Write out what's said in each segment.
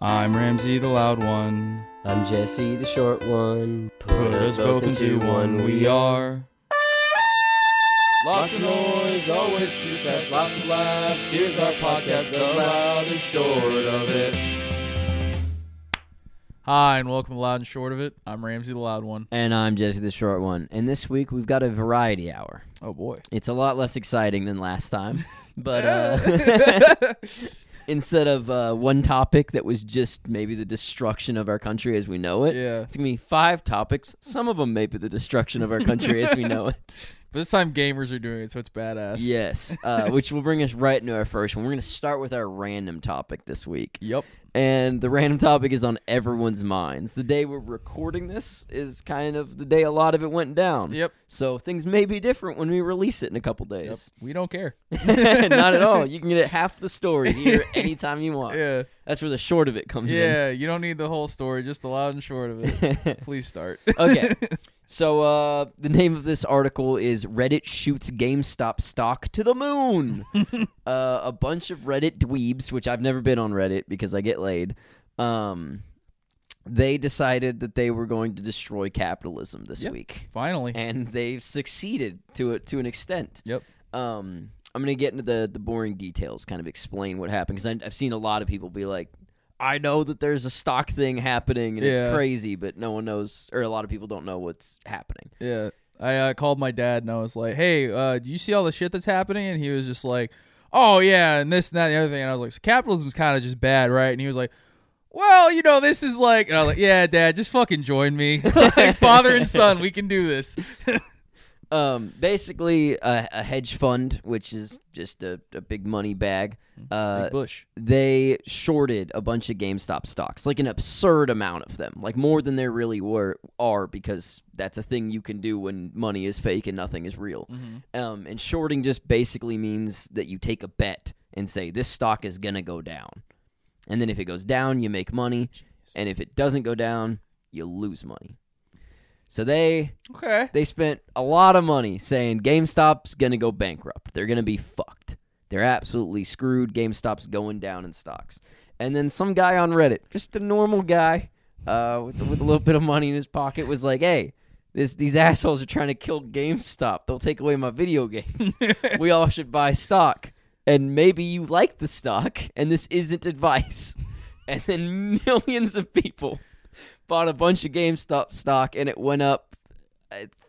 I'm Ramsey, the loud one. I'm Jesse, the short one. Put us both into one, we are. Lots of noise, always too fast, lots of laughs. Here's our podcast, the loud and short of it. Hi, and welcome to Loud and Short of It. I'm Ramsey, the loud one. And I'm Jesse, the short one. And this week, we've got a variety hour. Oh, boy. It's a lot less exciting than last time. But instead of one topic that was just maybe the destruction of our country as we know it, it's going to be five topics. Some of them may be the destruction of our country as we know it. But this time, gamers are doing it, so it's badass. Yes, which will bring us right into our first one. We're going to start with our random topic this week. Yep. And the random topic is on everyone's minds. The day we're recording this is kind of the day a lot of it went down. Yep. So things may be different when we release it in a couple days. Yep. We don't care. Not at all. You can get half the story here anytime you want. Yeah. That's where the short of it comes in. Yeah, you don't need the whole story, just the loud and short of it. Please start. Okay. So the name of this article is Reddit Shoots GameStop Stock to the Moon. A bunch of Reddit dweebs, which I've never been on Reddit because I get laid, they decided that they were going to destroy capitalism this week. Finally. And they've succeeded to an extent. Yep. I'm going to get into the boring details, kind of explain what happened, because I've seen a lot of people be like, I know that there's a stock thing happening, and it's crazy, but no one knows, or a lot of people don't know what's happening. Yeah. I called my dad, and I was like, hey, do you see all the shit that's happening? And he was just like, oh, yeah, and this and that and the other thing. And I was like, so capitalism's kind of just bad, right? And he was like, well, you know, this is like, and I was like, yeah, Dad, just fucking join me. Like, father and son, we can do this. Basically, a hedge fund, which is just a big money bag. Big Bush. They shorted a bunch of GameStop stocks, like an absurd amount of them, like more than there really are, because that's a thing you can do when money is fake and nothing is real. Mm-hmm. And shorting just basically means that you take a bet and say this stock is gonna go down, and then if it goes down, you make money, and if it doesn't go down, you lose money. So they spent a lot of money saying GameStop's going to go bankrupt. They're going to be fucked. They're absolutely screwed. GameStop's going down in stocks. And then some guy on Reddit, just a normal guy with a little bit of money in his pocket, was like, hey, these assholes are trying to kill GameStop. They'll take away my video games. We all should buy stock. And maybe you like the stock, and this isn't advice. And then millions of people bought a bunch of GameStop stock, and it went up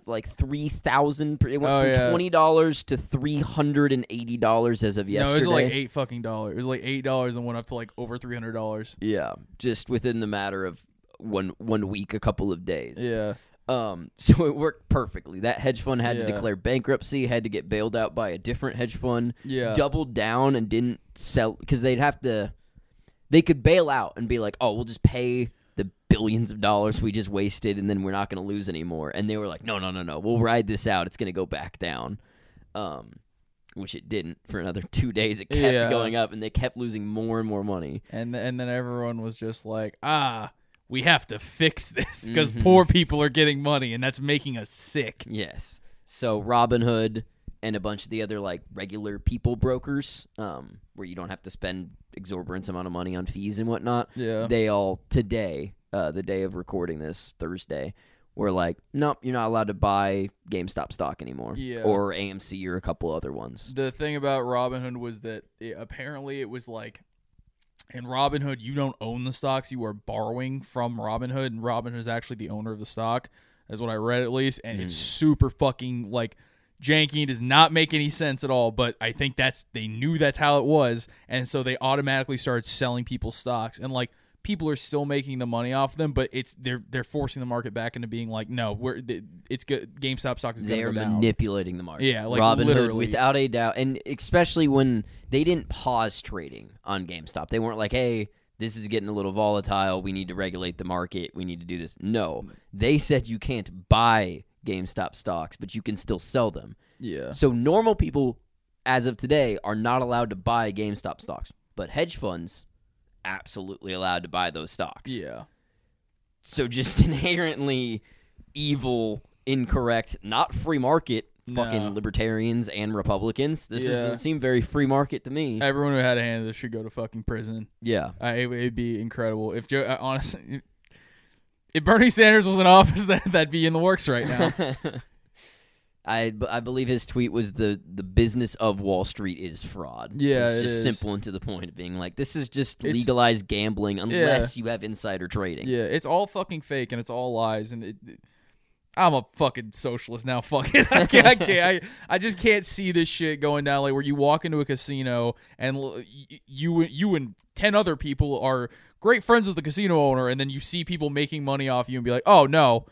like 3,000. It went from $20 to $380 as of yesterday. No, it was like $8. It was like $8 and went up to like over $300. Yeah, just within the matter of one week, a couple of days. Yeah. So it worked perfectly. That hedge fund had to declare bankruptcy, had to get bailed out by a different hedge fund. Yeah. Doubled down and didn't sell because they'd have to. They could bail out and be like, "Oh, we'll just pay the billions of dollars we just wasted, and then we're not going to lose anymore." And they were like, no, we'll ride this out. It's going to go back down, which it didn't for another 2 days. It kept going up, and they kept losing more and more money. And then everyone was just like, we have to fix this because poor people are getting money, and that's making us sick. Yes. So Robinhood and a bunch of the other like regular people brokers, where you don't have to spend exorbitant amount of money on fees and whatnot. Yeah. They all today, the day of recording this, Thursday, were like, nope, you're not allowed to buy GameStop stock anymore. Yeah. Or AMC or a couple other ones. The thing about Robinhood was that apparently it was like, in Robinhood, you don't own the stocks. You are borrowing from Robinhood, and Robinhood is actually the owner of the stock. That's what I read, at least. And it's super fucking like janky, does not make any sense at all, but I think they knew that's how it was, and so they automatically started selling people stocks, and like people are still making the money off them, but it's they're forcing the market back into being like, no, it's good. GameStop stock is going to go down. They're manipulating the market. Yeah, like Robin literally, Hood, without a doubt, and especially when they didn't pause trading on GameStop, they weren't like, hey, this is getting a little volatile. We need to regulate the market. We need to do this. No, they said you can't buy GameStop stocks, but you can still sell them. Yeah. So normal people, as of today, are not allowed to buy GameStop stocks, but hedge funds absolutely allowed to buy those stocks. Yeah. So just inherently evil, incorrect, not free market fucking libertarians and Republicans. This doesn't seem very free market to me. Everyone who had a hand in this should go to fucking prison. Yeah. It'd be incredible. If Joe, honestly, if Bernie Sanders was in office, that'd be in the works right now. I believe his tweet was the business of Wall Street is fraud. Yeah, it's just simple and to the point of being like, this is just legalized gambling unless you have insider trading. Yeah, it's all fucking fake and it's all lies. And I'm a fucking socialist now. Fuck it. I just can't see this shit going down like where you walk into a casino and you and 10 other people are great friends with the casino owner, and then you see people making money off you and be like, oh no.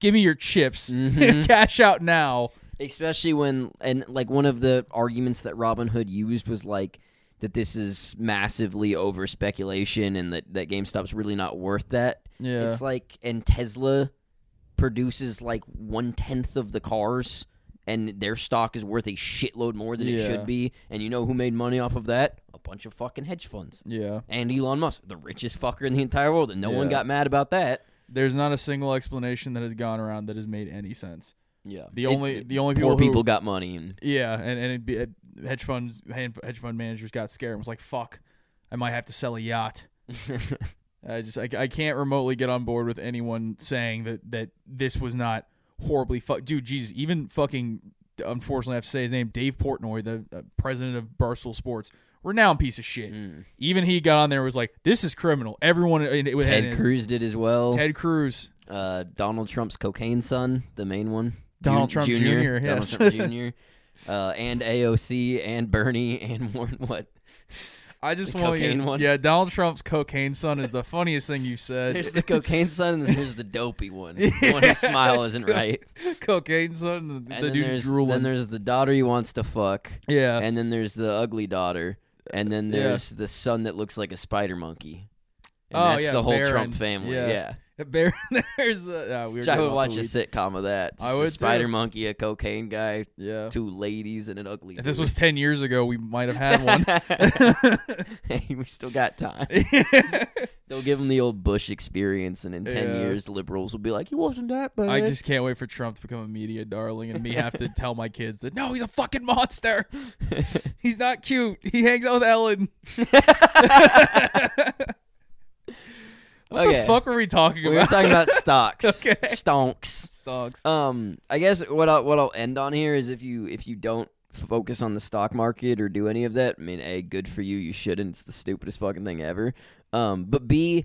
Give me your chips. Mm-hmm. Cash out now. Especially when, and like one of the arguments that Robinhood used was like that this is massively over speculation and that GameStop's really not worth that. Yeah. It's like, and Tesla produces like 1/10 of the cars and their stock is worth a shitload more than it should be. And you know who made money off of that? A bunch of fucking hedge funds. Yeah. And Elon Musk, the richest fucker in the entire world. And no one got mad about that. There's not a single explanation that has gone around that has made any sense. Yeah. The only poor people got money. And hedge fund managers got scared and was like, fuck, I might have to sell a yacht. I can't remotely get on board with anyone saying that this was not horribly fucked. Dude, Jesus, even fucking, unfortunately I have to say his name, Dave Portnoy, the president of Barstool Sports, renowned piece of shit. Mm. Even he got on there and was like, this is criminal. Everyone... Ted Cruz did as well. Ted Cruz. Donald Trump's cocaine son, the main one. Donald Trump Jr., yes. Donald Trump Jr. And AOC and Bernie and Warren, what? I just want to... one? Yeah, Donald Trump's cocaine son is the funniest thing you said. There's the cocaine son and then there's the dopey one. The one whose smile isn't right. Cocaine son and the dude drooling. Then there's the daughter he wants to fuck. Yeah. And then there's the ugly daughter. And then there's the son that looks like a spider monkey. And that's the whole Baron. Trump family. Yeah. Baron, there's a... we were I would watch a sitcom of that. Just I would a spider monkey, a cocaine guy, two ladies, and an ugly dude. This was 10 years ago. We might have had one. Hey, we still got time. They'll give him the old Bush experience, and in 10 years, liberals will be like, he wasn't that bad. I just can't wait for Trump to become a media darling and me have to tell my kids that, no, he's a fucking monster. He's not cute. He hangs out with Ellen. What the fuck were we talking about? We were talking about stocks. Okay. Stonks. I guess what I'll end on here is if you don't focus on the stock market or do any of that, I mean, A, good for you. You shouldn't. It's the stupidest fucking thing ever. But B,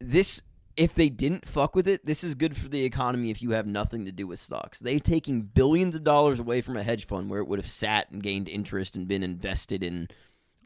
this, if they didn't fuck with it, this is good for the economy if you have nothing to do with stocks. They're taking billions of dollars away from a hedge fund where it would have sat and gained interest and been invested in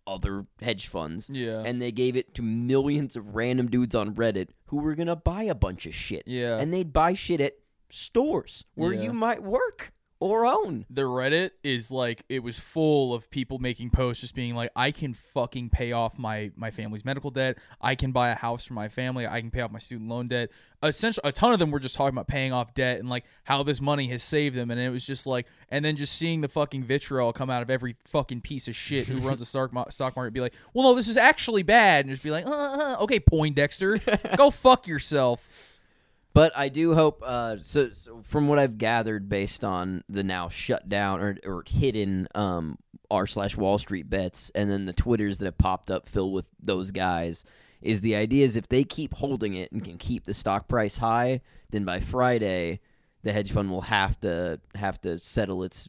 other hedge funds, and they gave it to millions of random dudes on Reddit who were gonna buy a bunch of shit, and they'd buy shit at stores where you might work or own. The Reddit is like, it was full of people making posts just being like, I can fucking pay off my family's medical debt, I can buy a house for my family, I can pay off my student loan debt. Essentially, a ton of them were just talking about paying off debt and like how this money has saved them, and it was just like, and then just seeing the fucking vitriol come out of every fucking piece of shit who runs a stock market, be like, well, no, this is actually bad, and just be like, okay, Poindexter, go fuck yourself. But I do hope, so from what I've gathered based on the now shut down or hidden r/Wall Street bets, and then the Twitters that have popped up filled with those guys, is the idea is if they keep holding it and can keep the stock price high, then by Friday the hedge fund will have to settle its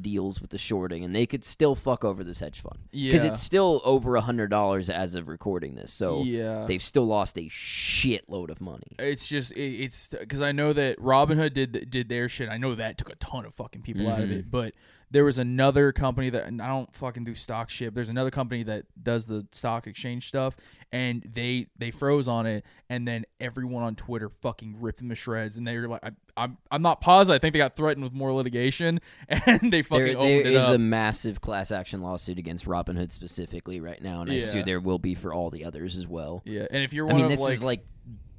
deals with the shorting, and they could still fuck over this hedge fund because it's still over $100 as of recording this. So they've still lost a shitload of money. It's just it's because I know that Robinhood did their shit. I know that took a ton of fucking people out of it, but there was another company that, and I don't fucking do stock shit, but there's another company that does the stock exchange stuff, and they froze on it, and then everyone on Twitter fucking ripped them to shreds, and they were like, I'm not positive. I think they got threatened with more litigation, and they fucking opened it up. There is a massive class action lawsuit against Robinhood specifically right now, and I assume there will be for all the others as well. Yeah, and if you're one of, I mean, this is like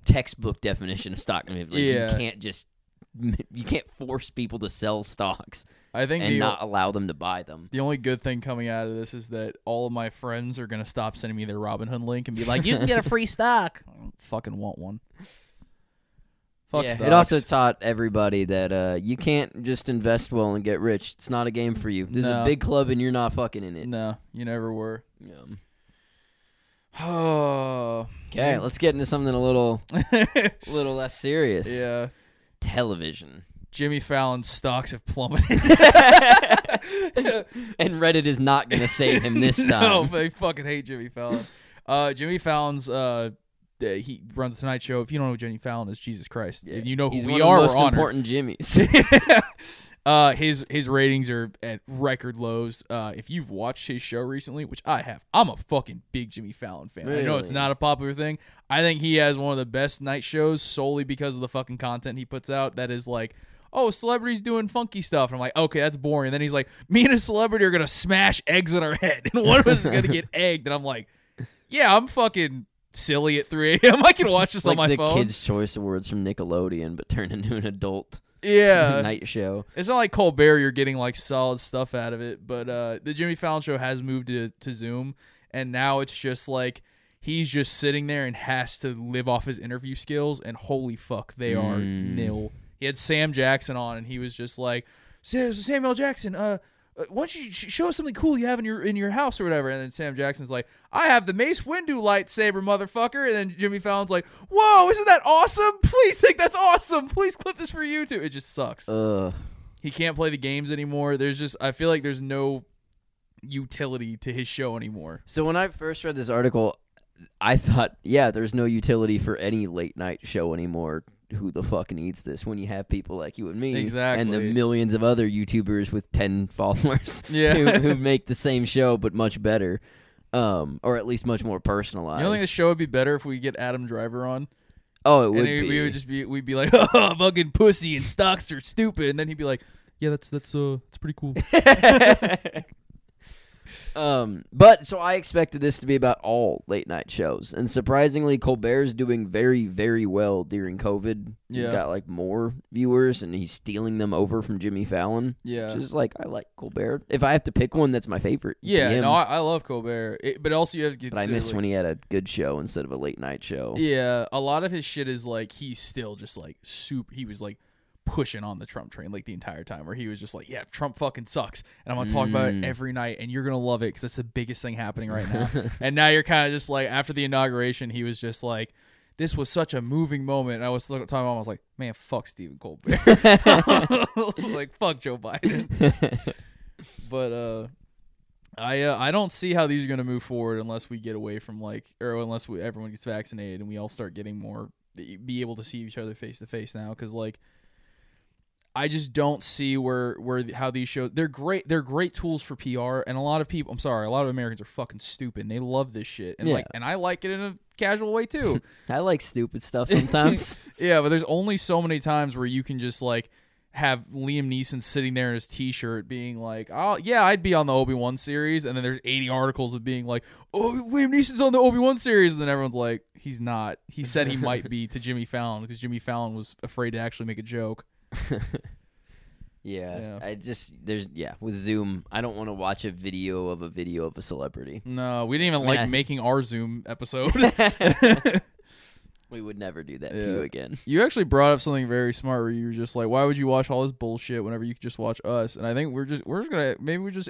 textbook definition of stock. I mean, like, you can't force people to sell stocks. I think, and not allow them to buy them. The only good thing coming out of this is that all of my friends are going to stop sending me their Robinhood link and be like, you can get a free stock. I don't fucking want one. Fuck stocks. It also taught everybody that you can't just invest well and get rich. It's not a game for you. This is a big club and you're not fucking in it. No, you never were. Yeah. Oh. Okay, let's get into something a little less serious. Yeah. Television. Jimmy Fallon's stocks have plummeted. And Reddit is not going to save him this time. No, they fucking hate Jimmy Fallon. Jimmy Fallon's, he runs the Tonight Show. If you don't know who Jimmy Fallon is, Jesus Christ. Yeah. If you know who we are, we're on. He's one of the most important Jimmys. His ratings are at record lows. If you've watched his show recently, which I have, I'm a fucking big Jimmy Fallon fan. Really? I know it's not a popular thing. I think he has one of the best night shows solely because of the fucking content he puts out. That is like, oh, celebrities doing funky stuff. And I'm like, okay, that's boring. And then he's like, me and a celebrity are going to smash eggs in our head. And one of us is going to get egged. And I'm like, yeah, I'm fucking silly at 3 a.m. I can watch this on my phone. Like the Kids' Choice Awards from Nickelodeon, but turn into an adult. Yeah. Night show. It's not like Colbert, you're getting like solid stuff out of it, but the Jimmy Fallon show has moved to Zoom, and now it's just like he's just sitting there and has to live off his interview skills, and holy fuck, they are nil. He had Sam Jackson on, and he was just like, Samuel Jackson, why don't you show us something cool you have in your house or whatever? And then Sam Jackson's like, I have the Mace Windu lightsaber, motherfucker. And then Jimmy Fallon's like, whoa, isn't that awesome? Please think that's awesome. Please clip this for YouTube. It just sucks. Ugh. He can't play the games anymore. There's just, I feel like there's no utility to his show anymore. So when I first read this article, I thought, yeah, there's no utility for any late night show anymore. Who the fuck needs this when you have people like you and me and the millions of other YouTubers with 10 followers who make the same show but much better, or at least much more personalized. You don't think the show would be better if we get Adam Driver on? Oh, it would be. We would just be, we'd be like, oh, fucking pussy and stocks are stupid, and then he'd be like, yeah, that's pretty cool. But so I expected this to be about all late night shows, and surprisingly, Colbert's doing very, very well during COVID. Yeah. He's got like more viewers, and he's stealing them over from Jimmy Fallon. Yeah, which is like, I like Colbert. If I have to pick one, that's my favorite. Yeah, no, I love Colbert, but also you have to get. But I miss when he had a good show instead of a late night show. Yeah, a lot of his shit is like he's still just like super. He was like pushing on the Trump train like the entire time, where he was just like, yeah, Trump fucking sucks, and I'm gonna talk about it every night, and you're gonna love it because that's the biggest thing happening right now. And now you're kind of just like, after the inauguration, he was just like, this was such a moving moment. And I was talking about, I was like, man, fuck Stephen Colbert. Like, fuck Joe Biden. But I don't see how these are gonna move forward unless we get away from everyone gets vaccinated and we all start getting more, be able to see each other face to face now, because like, I just don't see where how these shows, they're great. They're great tools for PR, and a lot of people. I'm sorry, a lot of Americans are fucking stupid. And they love this shit, and and I like it in a casual way too. I like stupid stuff sometimes. Yeah, but there's only so many times where you can just like have Liam Neeson sitting there in his T-shirt being like, "Oh yeah, I'd be on the Obi-Wan series," and then there's 80 articles of being like, "Oh, Liam Neeson's on the Obi-Wan series," and then everyone's like, "He's not. He said he might be to Jimmy Fallon because Jimmy Fallon was afraid to actually make a joke." Yeah, I just with Zoom, I don't want to watch a video of a celebrity. No, we didn't even making our Zoom episode. We would never do that to you again. You actually brought up something very smart where you were just like, why would you watch all this bullshit whenever you could just watch us? And I think we're just gonna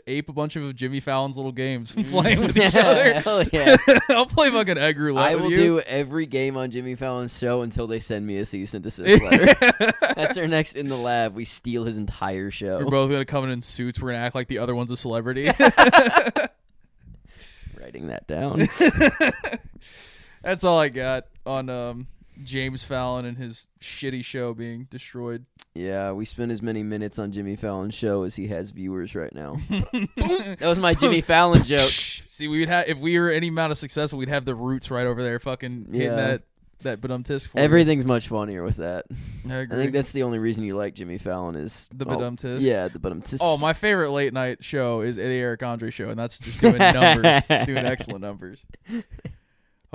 ape a bunch of Jimmy Fallon's little games and playing with each other. Hell yeah. I'll play fucking egg roulette. I will do every game on Jimmy Fallon's show until they send me a cease and desist letter. That's our next in the lab. We steal his entire show. We're both gonna come in suits, we're gonna act like the other one's a celebrity. Writing that down. That's all I got on James Fallon and his shitty show being destroyed. Yeah, we spend as many minutes on Jimmy Fallon's show as he has viewers right now. That was my Jimmy Fallon joke. See, we would have, if we were any amount of successful, we'd have the Roots right over there fucking hitting that badum-tisk. Everything's much funnier with that. I think that's the only reason you like Jimmy Fallon is the badum-tisk. Yeah, the badum-tisk. Oh, my favorite late night show is the Eric Andre show, and that's just doing numbers, doing excellent numbers.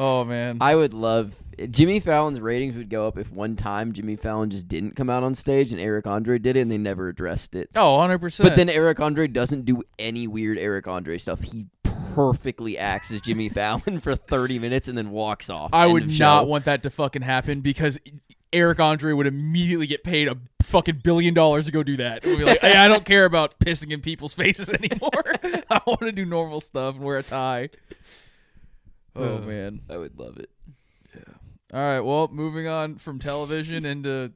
Oh, man. I would love... Jimmy Fallon's ratings would go up if one time Jimmy Fallon just didn't come out on stage and Eric Andre did it and they never addressed it. Oh, 100%. But then Eric Andre doesn't do any weird Eric Andre stuff. He perfectly acts as Jimmy Fallon for 30 minutes and then walks off. I would not want that to fucking happen because Eric Andre would immediately get paid a fucking $1 billion to go do that. We'd be like, hey, I don't care about pissing in people's faces anymore. I want to do normal stuff and wear a tie. Oh, man. I would love it. Yeah. All right, well, moving on from television into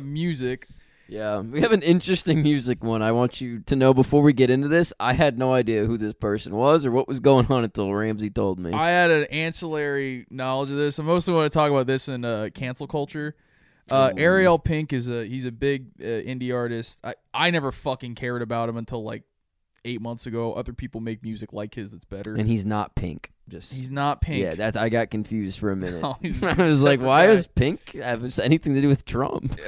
music. Yeah, we have an interesting music one. I want you to know before we get into this, I had no idea who this person was or what was going on until Ramsey told me. I had an ancillary knowledge of this. I mostly want to talk about this in cancel culture. Ariel Pink he's a big indie artist. I never fucking cared about him until like 8 months ago. Other people make music like his that's better. And he's not pink. He's not pink. Yeah, I got confused for a minute. No, I was like, why is Pink have anything to do with Trump?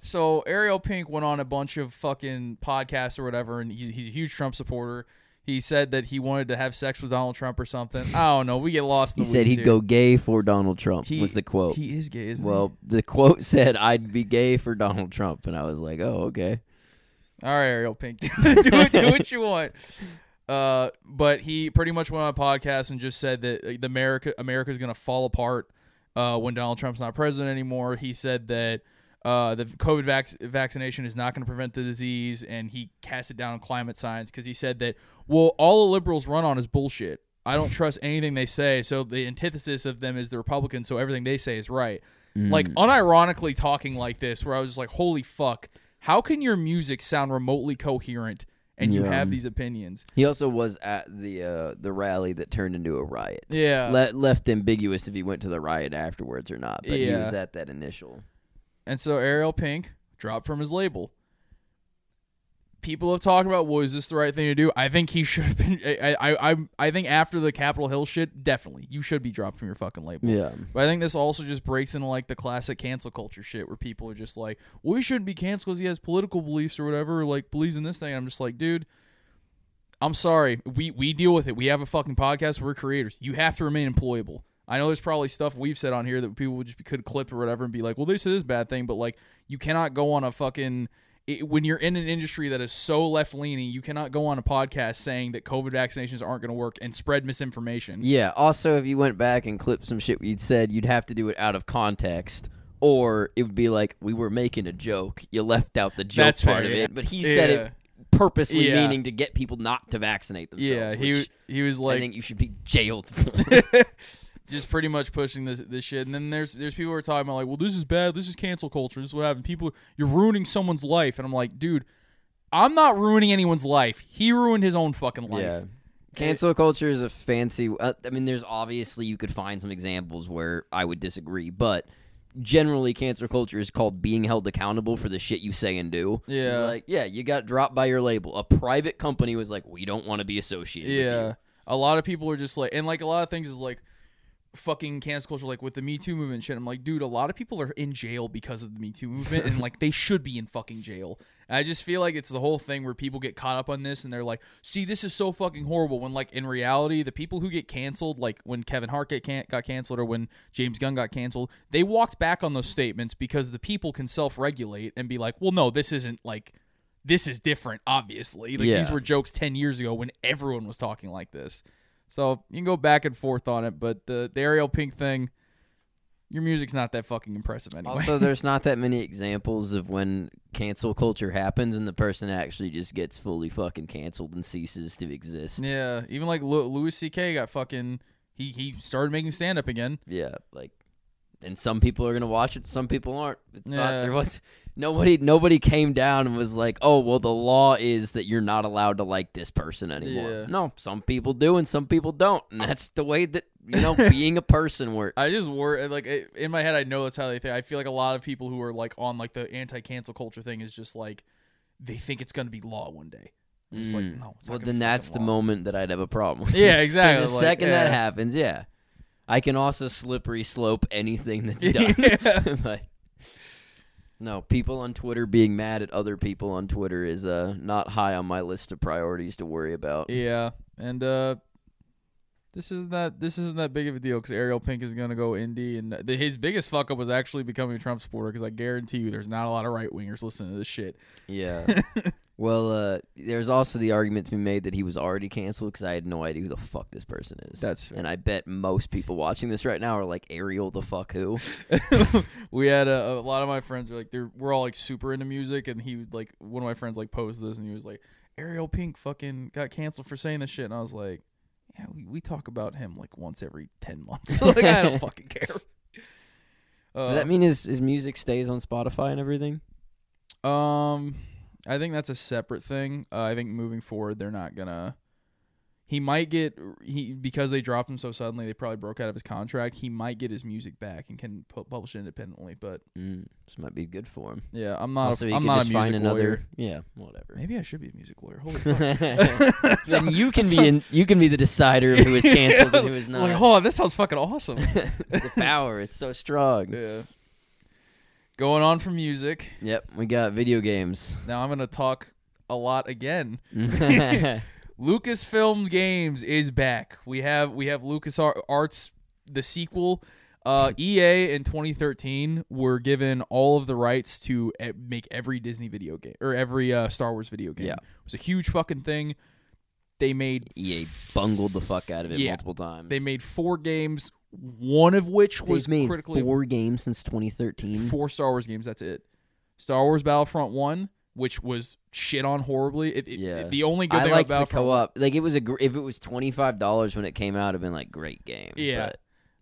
So Ariel Pink went on a bunch of fucking podcasts or whatever, and he's a huge Trump supporter. He said that he wanted to have sex with Donald Trump or something. I don't know. We get lost in the weeds. He said he'd go gay for Donald Trump was the quote. He is gay, isn't he? Well, the quote said, I'd be gay for Donald Trump, and I was like, oh, okay. All right, Ariel Pink, do what you want. But he pretty much went on a podcast and just said that America is going to fall apart when Donald Trump's not president anymore. He said that the COVID vaccination is not going to prevent the disease, and he cast it down on climate science because he said that, well, all the liberals run on is bullshit. I don't trust anything they say, so the antithesis of them is the Republicans, so everything they say is right. Like, unironically talking like this, where I was just like, holy fuck, how can your music sound remotely coherent and you have these opinions? He also was at the rally that turned into a riot. Yeah. Left ambiguous if he went to the riot afterwards or not, but he was at that initial. And so Ariel Pink dropped from his label. People have talked about, well, is this the right thing to do? I think he should have been. I think after the Capitol Hill shit, definitely, you should be dropped from your fucking label. Yeah. But I think this also just breaks into, like, the classic cancel culture shit where people are just like, well, he shouldn't be canceled because he has political beliefs or whatever, or, like, believes in this thing. I'm just like, dude, I'm sorry. We deal with it. We have a fucking podcast. We're creators. You have to remain employable. I know there's probably stuff we've said on here that people would just could clip or whatever and be like, well, they said this bad thing, but, like, you cannot go on a fucking... when you're in an industry that is so left-leaning, you cannot go on a podcast saying that COVID vaccinations aren't going to work and spread misinformation. Yeah. Also, if you went back and clipped some shit you'd said, you'd have to do it out of context, or it would be like, we were making a joke. You left out the joke part of it. But he said it purposely, meaning to get people not to vaccinate themselves. Yeah, he was like... I think you should be jailed for. Just pretty much pushing this shit. And then there's people who are talking about, like, well, this is bad. This is cancel culture. This is what happened. You're ruining someone's life. And I'm like, dude, I'm not ruining anyone's life. He ruined his own fucking life. Yeah. Cancel culture is a fancy... I mean, there's obviously... You could find some examples where I would disagree, but... Generally, cancel culture is called being held accountable for the shit you say and do. Yeah. It's like, yeah, you got dropped by your label. A private company was like, we don't want to be associated with you. A lot of people are just like... And, like, a lot of things is like... fucking cancel culture, like with the Me Too movement and shit. I'm like, dude, a lot of people are in jail because of the Me Too movement, and like they should be in fucking jail. And I just feel like it's the whole thing where people get caught up on this and they're like, see, this is so fucking horrible, when like in reality the people who get canceled, like when Kevin Hart got canceled or when James Gunn got canceled, they walked back on those statements because the people can self-regulate and be like, well, no, this isn't, like, this is different, obviously. Like these were jokes 10 years ago when everyone was talking like this. So you can go back and forth on it, but the Ariel Pink thing, your music's not that fucking impressive anyway. Also, there's not that many examples of when cancel culture happens and the person actually just gets fully fucking canceled and ceases to exist. Yeah, even like Louis C.K. got fucking... He started making stand-up again. Yeah, like... And some people are going to watch it, some people aren't. It's not... There was... Nobody came down and was like, oh, well, the law is that you're not allowed to like this person anymore. Yeah. No, some people do and some people don't. And that's the way that, you know, being a person works. I just worry, like, in my head, I know that's how they think. I feel like a lot of people who are, like, on, like, the anti-cancel culture thing is just, like, they think it's going to be law one day. It's like, no, it's not. Well, then that's the moment that I'd have a problem with. Yeah, exactly. The second that happens, I can also slippery slope anything that's done. Yeah. Like, no, people on Twitter being mad at other people on Twitter is not high on my list of priorities to worry about. Yeah, and this isn't that big of a deal because Ariel Pink is going to go indie, and his biggest fuck up was actually becoming a Trump supporter, because I guarantee you there's not a lot of right wingers listening to this shit. Yeah. Well, there's also the argument to be made that he was already canceled because I had no idea who the fuck this person is. That's fair. And I bet most people watching this right now are like, Ariel the fuck who? We had a lot of my friends were like, we're all like super into music, and he would like, one of my friends like posted this, and he was like, Ariel Pink fucking got canceled for saying this shit, and I was like, yeah, we talk about him like once every 10 months. Like, I don't fucking care. Does that mean his music stays on Spotify and everything? I think that's a separate thing. I think moving forward, they're not gonna. He might get because they dropped him so suddenly. They probably broke out of his contract. He might get his music back and can publish it independently. But this might be good for him. Yeah, I'm not. Also, I'm not a music lawyer. Yeah, whatever. Maybe I should be a music lawyer. Holy fuck! So, then you can be you can be the decider of who is canceled and who is not. Like, hold on, this sounds fucking awesome. The power, it's so strong. Yeah. Going on from music. Yep, we got video games. Now I'm going to talk a lot again. Lucasfilm Games is back. We have LucasArts, the sequel. EA in 2013 were given all of the rights to make every Disney video game, or every Star Wars video game. Yeah. It was a huge fucking thing. They made... EA bungled the fuck out of it multiple times. They made 4 games... One of which was critically... 4 games since 2013. 4 Star Wars games, that's it. Star Wars Battlefront 1, which was shit on horribly. The only good thing about Battlefront... I liked the co-op. Like, if it was $25 when it came out, it would have been, like, great game. Yeah. But...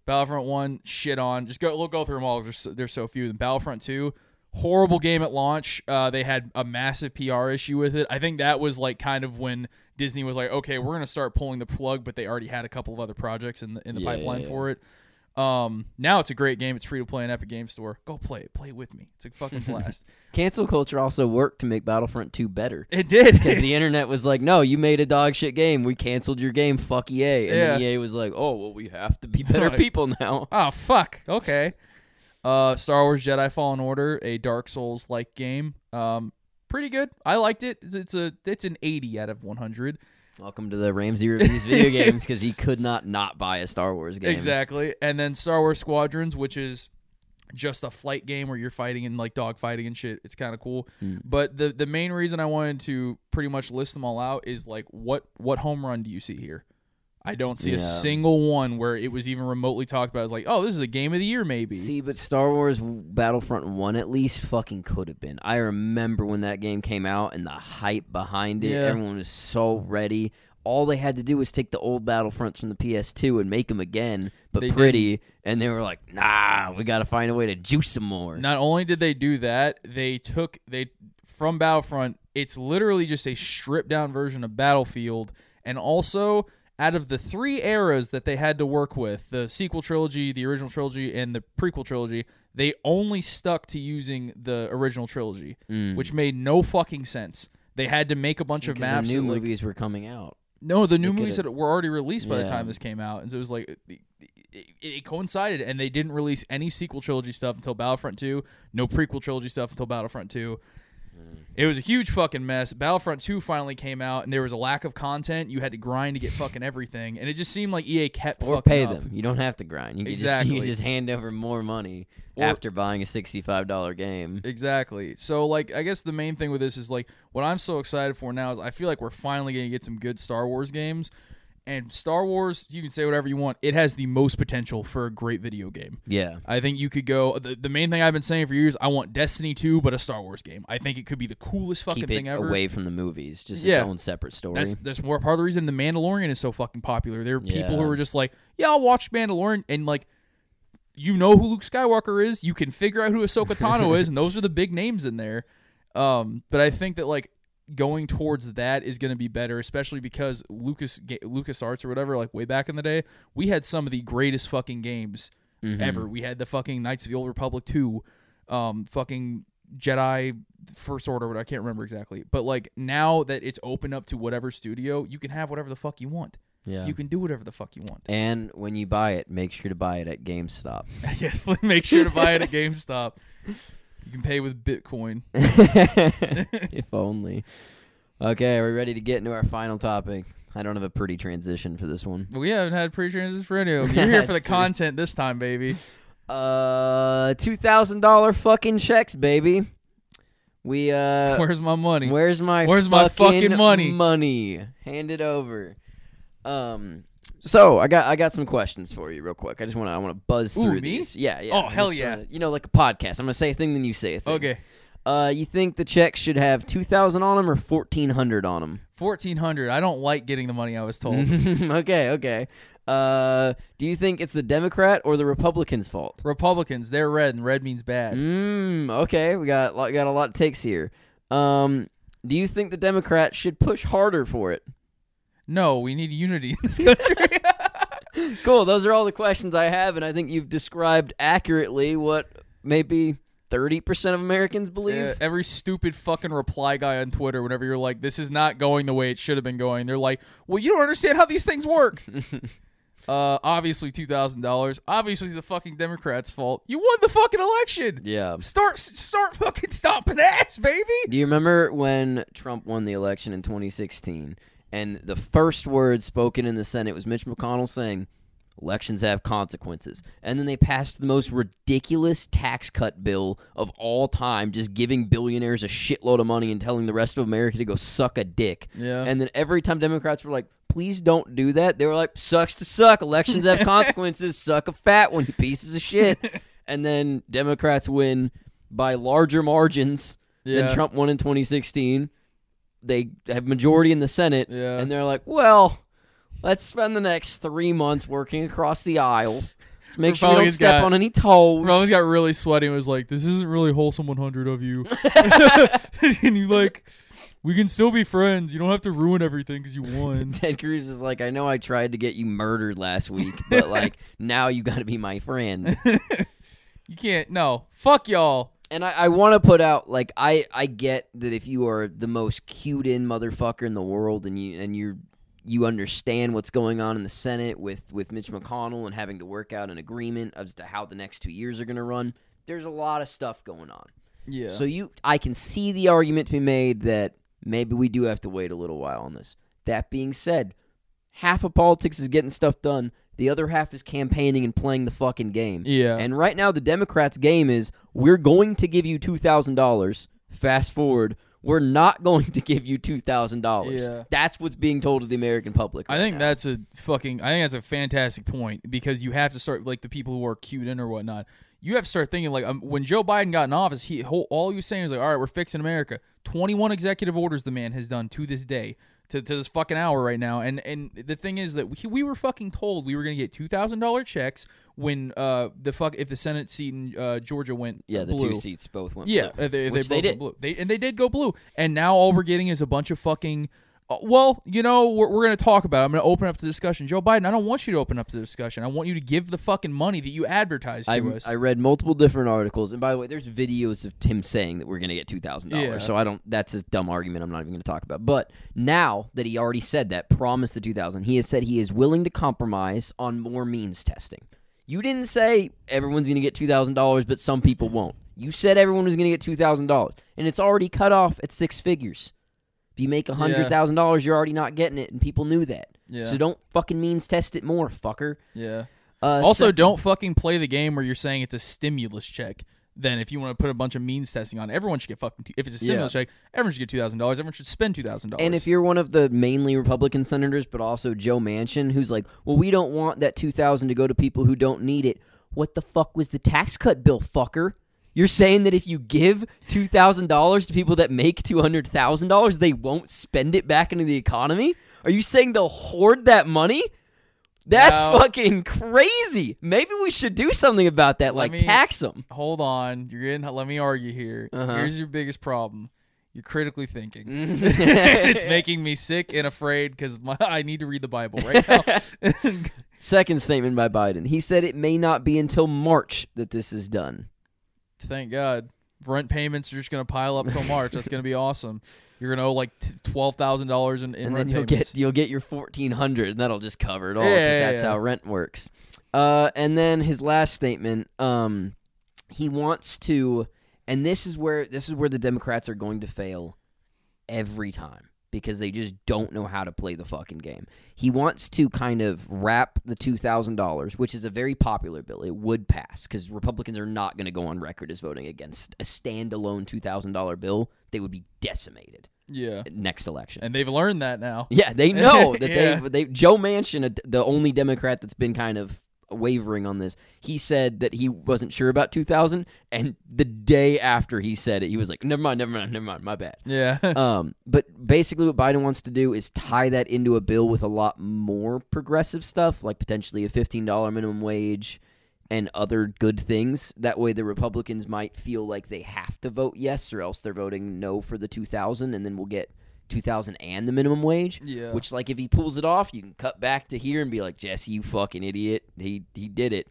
Battlefront 1, shit on. Just go through them all, because there's so few. And Battlefront 2, horrible game at launch. They had a massive PR issue with it. I think that was, like, kind of when... Disney was like, okay, we're going to start pulling the plug, but they already had a couple of other projects in the pipeline for it. Now it's a great game. It's free to play on Epic Games Store. Go play it. Play with me. It's a fucking blast. Cancel culture also worked to make Battlefront 2 better. It did. Because the internet was like, no, you made a dog shit game. We canceled your game. Fuck EA. And then EA was like, oh, well, we have to be better people now. Oh, fuck. Okay. Star Wars Jedi Fallen Order, a Dark Souls-like game. Pretty good. I liked it. It's an 80 out of 100. Welcome to the Ramsey Reviews video games, because he could not buy a Star Wars game. Exactly. And then Star Wars Squadrons, which is just a flight game where you're fighting and like dog fighting and shit. It's kind of cool. But the main reason I wanted to pretty much list them all out is like what home run do you see here? I don't see a single one where it was even remotely talked about. It's like, oh, this is a game of the year, maybe. See, but Star Wars Battlefront 1 at least fucking could have been. I remember when that game came out and the hype behind it. Yeah. Everyone was so ready. All they had to do was take the old Battlefronts from the PS2 and make them again, but they pretty. Didn't. And they were like, nah, we got to find a way to juice some more. Not only did they do that, they took from Battlefront, it's literally just a stripped-down version of Battlefield, and also... Out of the 3 eras that they had to work with, the sequel trilogy, the original trilogy, and the prequel trilogy, they only stuck to using the original trilogy, which made no fucking sense. They had to make a bunch of maps. The new movies were coming out. No, the new movies that were already released by the time this came out, and so it was like it coincided, and they didn't release any sequel trilogy stuff until Battlefront 2, no prequel trilogy stuff until Battlefront 2. It was a huge fucking mess. Battlefront 2 finally came out, and there was a lack of content. You had to grind to get fucking everything, and it just seemed like EA kept fucking up. Or pay them. You don't have to grind. You can just hand over more money after buying a $65 game. Exactly. So, like, I guess the main thing with this is, like, what I'm so excited for now is I feel like we're finally going to get some good Star Wars games. And Star Wars, you can say whatever you want. It has the most potential for a great video game. Yeah. I think you could go... The main thing I've been saying for years, I want Destiny 2, but a Star Wars game. I think it could be the coolest fucking thing ever. Keep it away from the movies. Just its own separate story. That's more part of the reason The Mandalorian is so fucking popular. There are people who are just like, yeah, I'll watch Mandalorian, and like, you know who Luke Skywalker is. You can figure out who Ahsoka Tano is, and those are the big names in there. But I think that like... going towards that is going to be better, especially because LucasArts or whatever, like way back in the day, we had some of the greatest fucking games ever. We had the fucking Knights of the Old Republic 2, fucking Jedi First Order, what I can't remember exactly. But like now that it's open up to whatever studio, you can have whatever the fuck you want. Yeah. You can do whatever the fuck you want. And when you buy it, make sure to buy it at GameStop. Yeah, make sure to buy it at GameStop. You can pay with Bitcoin. If only. Okay, are we ready to get into our final topic? I don't have a pretty transition for this one. We haven't had pretty transition for any of them. You're here for the content this time, baby. $2,000 fucking checks, baby. We where's my money? Where's my fucking money? Money. Hand it over. So I got some questions for you real quick. I want to buzz through these. Yeah, yeah. Oh, hell yeah. You know, like a podcast. I'm gonna say a thing, then you say a thing. Okay. You think the checks should have 2,000 on them or 1,400 on them? 1,400. I don't like getting the money, I was told. Okay. Do you think it's the Democrat or the Republicans' fault? Republicans. They're red, and red means bad. Okay. We got a lot of takes here. Do you think the Democrats should push harder for it? No, we need unity in this country. Cool. Those are all the questions I have, and I think you've described accurately what maybe 30% of Americans believe. Every stupid fucking reply guy on Twitter, whenever you're like, this is not going the way it should have been going, they're like, well, you don't understand how these things work. Obviously $2,000. Obviously the fucking Democrats' fault. You won the fucking election. Yeah. Start fucking stomping ass, baby. Do you remember when Trump won the election in 2016 and the first word spoken in the Senate was Mitch McConnell saying, elections have consequences. And then they passed the most ridiculous tax cut bill of all time, just giving billionaires a shitload of money and telling the rest of America to go suck a dick. Yeah. And then every time Democrats were like, please don't do that, they were like, sucks to suck. Elections have consequences. Suck a fat one, you pieces of shit. And then Democrats win by larger margins than Trump won in 2016. They have majority in the Senate. Yeah. And they're like, well, let's spend the next 3 months working across the aisle. Let's make sure we don't step on any toes. Rollins got really sweaty and was like, this isn't really wholesome 100 of you. And you like, we can still be friends. You don't have to ruin everything because you won. Ted Cruz is like, I know I tried to get you murdered last week, but like now you got to be my friend. You can't. No. Fuck y'all. And I want to put out, like, I get that if you are the most cued in motherfucker in the world and you understand what's going on in the Senate with Mitch McConnell and having to work out an agreement as to how the next 2 years are going to run, there's a lot of stuff going on. Yeah. So I can see the argument to be made that maybe we do have to wait a little while on this. That being said, half of politics is getting stuff done. The other half is campaigning and playing the fucking game. Yeah. And right now the Democrats' game is, we're going to give you $2,000. Fast forward, we're not going to give you $2,000. Yeah. That's what's being told to the American public. I think that's a fantastic point, because you have to start, like, the people who are cued in or whatnot, you have to start thinking, like, when Joe Biden got in office, all he was saying was like, all right, we're fixing America. 21 executive orders the man has done to this day, to this fucking hour right now. And the thing is that we were fucking told we were going to get $2,000 checks when if the Senate seat in Georgia went blue. 2 seats both went blue. Yeah, they both did. Went blue. They did go blue. And now all we're getting is a bunch of fucking, we're going to talk about it. I'm going to open up the discussion. Joe Biden, I don't want you to open up the discussion. I want you to give the fucking money that you advertised to us. I read multiple different articles. And by the way, there's videos of him saying that we're going to get $2,000. Yeah. So that's a dumb argument I'm not even going to talk about. But now that he already said that, promised the $2,000, he has said he is willing to compromise on more means testing. You didn't say everyone's going to get $2,000, but some people won't. You said everyone was going to get $2,000. And it's already cut off at 6 figures. If you make $100,000, you're already not getting it, and people knew that. Yeah. So don't fucking means test it more, fucker. Yeah. Also, don't fucking play the game where you're saying it's a stimulus check. Then, if you want to put a bunch of means testing on, everyone should get fucking. If it's a stimulus check, everyone should get $2,000. Everyone should spend $2,000. And if you're one of the mainly Republican senators, but also Joe Manchin, who's like, well, we don't want that $2,000 to go to people who don't need it. What the fuck was the tax cut bill, fucker? You're saying that if you give $2,000 to people that make $200,000, they won't spend it back into the economy? Are you saying they'll hoard that money? That's fucking crazy. Maybe we should do something about that, tax them. Hold on. Let me argue here. Uh-huh. Here's your biggest problem. You're critically thinking. It's making me sick and afraid because I need to read the Bible right now. Second statement by Biden. He said it may not be until March that this is done. Thank God. Rent payments are just going to pile up till March. That's going to be awesome. You're going to owe like $12,000 in rent payments. You'll get your $1,400, and that'll just cover it all, because that's how rent works. And then his last statement, he wants to, and this is where the Democrats are going to fail every time. because they just don't know how to play the fucking game. He wants to kind of wrap the $2,000, which is a very popular bill. It would pass because Republicans are not going to go on record as voting against a standalone $2,000 bill. They would be decimated. Yeah. Next election. And they've learned that now. Yeah, they know that yeah. they Joe Manchin, the only Democrat that's been kind of wavering on this, he said that he wasn't sure about 2000, and the day after he said it, he was like, never mind, my bad. Yeah. But basically what Biden wants to do is tie that into a bill with a lot more progressive stuff, like potentially a $15 minimum wage and other good things. That way the Republicans might feel like they have to vote yes, or else they're voting no for the 2000, and then we'll get 2000 and the minimum wage, yeah. Which, like, if he pulls it off, you can cut back to here and be like, Jesse, you fucking idiot. He did it.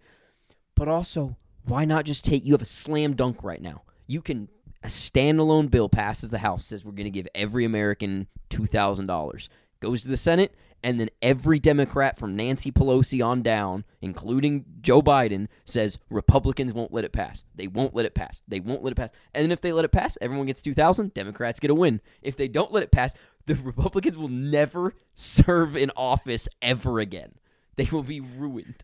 But also, why not just take, you have a slam dunk right now. You can, a standalone bill passes the House, says we're going to give every American $2,000. Goes to the Senate, and then every Democrat from Nancy Pelosi on down, including Joe Biden, says Republicans won't let it pass. They won't let it pass. They won't let it pass. And then if they let it pass, everyone gets $2,000. Democrats get a win. If they don't let it pass, the Republicans will never serve in office ever again. They will be ruined.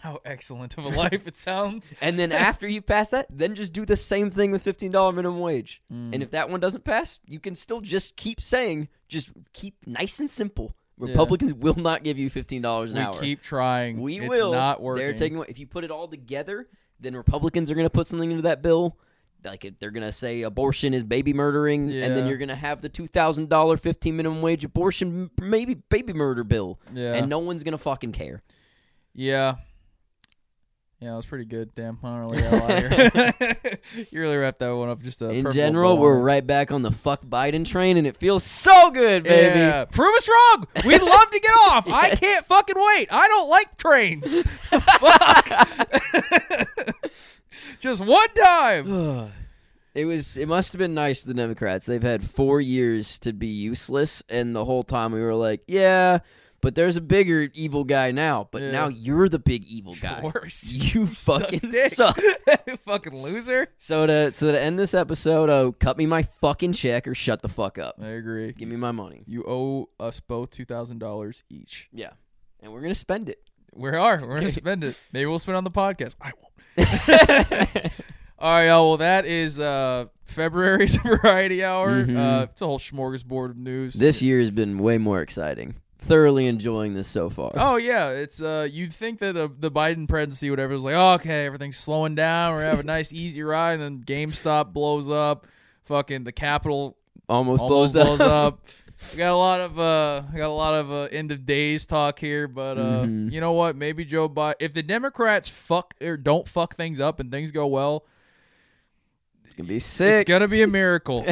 How excellent of a life it sounds. And then after you pass that, then just do the same thing with $15 minimum wage. Mm. And if that one doesn't pass, you can still just keep saying, just keep nice and simple. Republicans will not give you $15 an hour. We keep trying. It's not working. They're taking. If you put it all together, then Republicans are going to put something into that bill. Like, they're going to say abortion is baby murdering, and then you're going to have the $2,000 $15 minimum wage abortion, maybe baby murder bill, and no one's going to fucking care. Yeah. Yeah, it was pretty good. Damn, I don't really have a lot here. You really wrapped that one up. Just a in general, ball. We're right back on the fuck Biden train, and it feels so good, baby. Yeah. Prove us wrong. We'd love to get off. Yes. I can't fucking wait. I don't like trains. Fuck. Just one time. It must have been nice for the Democrats. They've had 4 years to be useless, and the whole time we were like, yeah. But there's a bigger evil guy now. But now you're the big evil guy. Worse. You fucking suck. Fucking loser. So to end this episode, cut me my fucking check or shut the fuck up. I agree. Give me my money. You owe us both $2,000 each. Yeah. And we're going to spend it. We are. We're going to spend it. Maybe we'll spend it on the podcast. I won't. All right, y'all. Well, that is February's Variety Hour. Mm-hmm. It's a whole smorgasbord of news. This year has been way more exciting. Thoroughly enjoying this so far. Oh, yeah. It's you'd think that the Biden presidency, whatever, was like, oh, okay, everything's slowing down. We're going to have a nice, easy ride. And then GameStop blows up. Fucking the Capitol almost blows up. I got a lot of end of days talk here. But you know what? Maybe Joe Biden, if the Democrats don't fuck things up and things go well, it's going to be sick. It's going to be a miracle.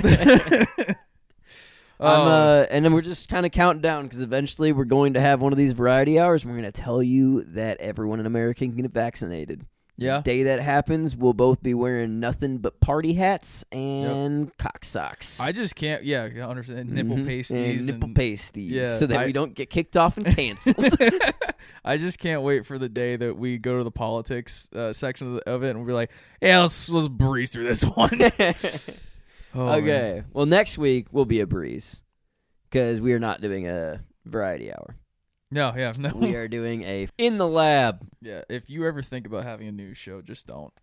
And then we're just kind of counting down because eventually we're going to have one of these variety hours and we're going to tell you that everyone in America can get vaccinated. Yeah. The day that happens, we'll both be wearing nothing but party hats and cock socks. I just can't, I understand. Nipple pasties. And nipple pasties. Yeah, so that we don't get kicked off and canceled. I just can't wait for the day that we go to the politics section of it and we'll be like, yeah, let's breeze through this one. Oh, okay, man. Well, next week will be a breeze because we are not doing a variety hour. No. We are doing a In the Lab. Yeah, if you ever think about having a news show, just don't.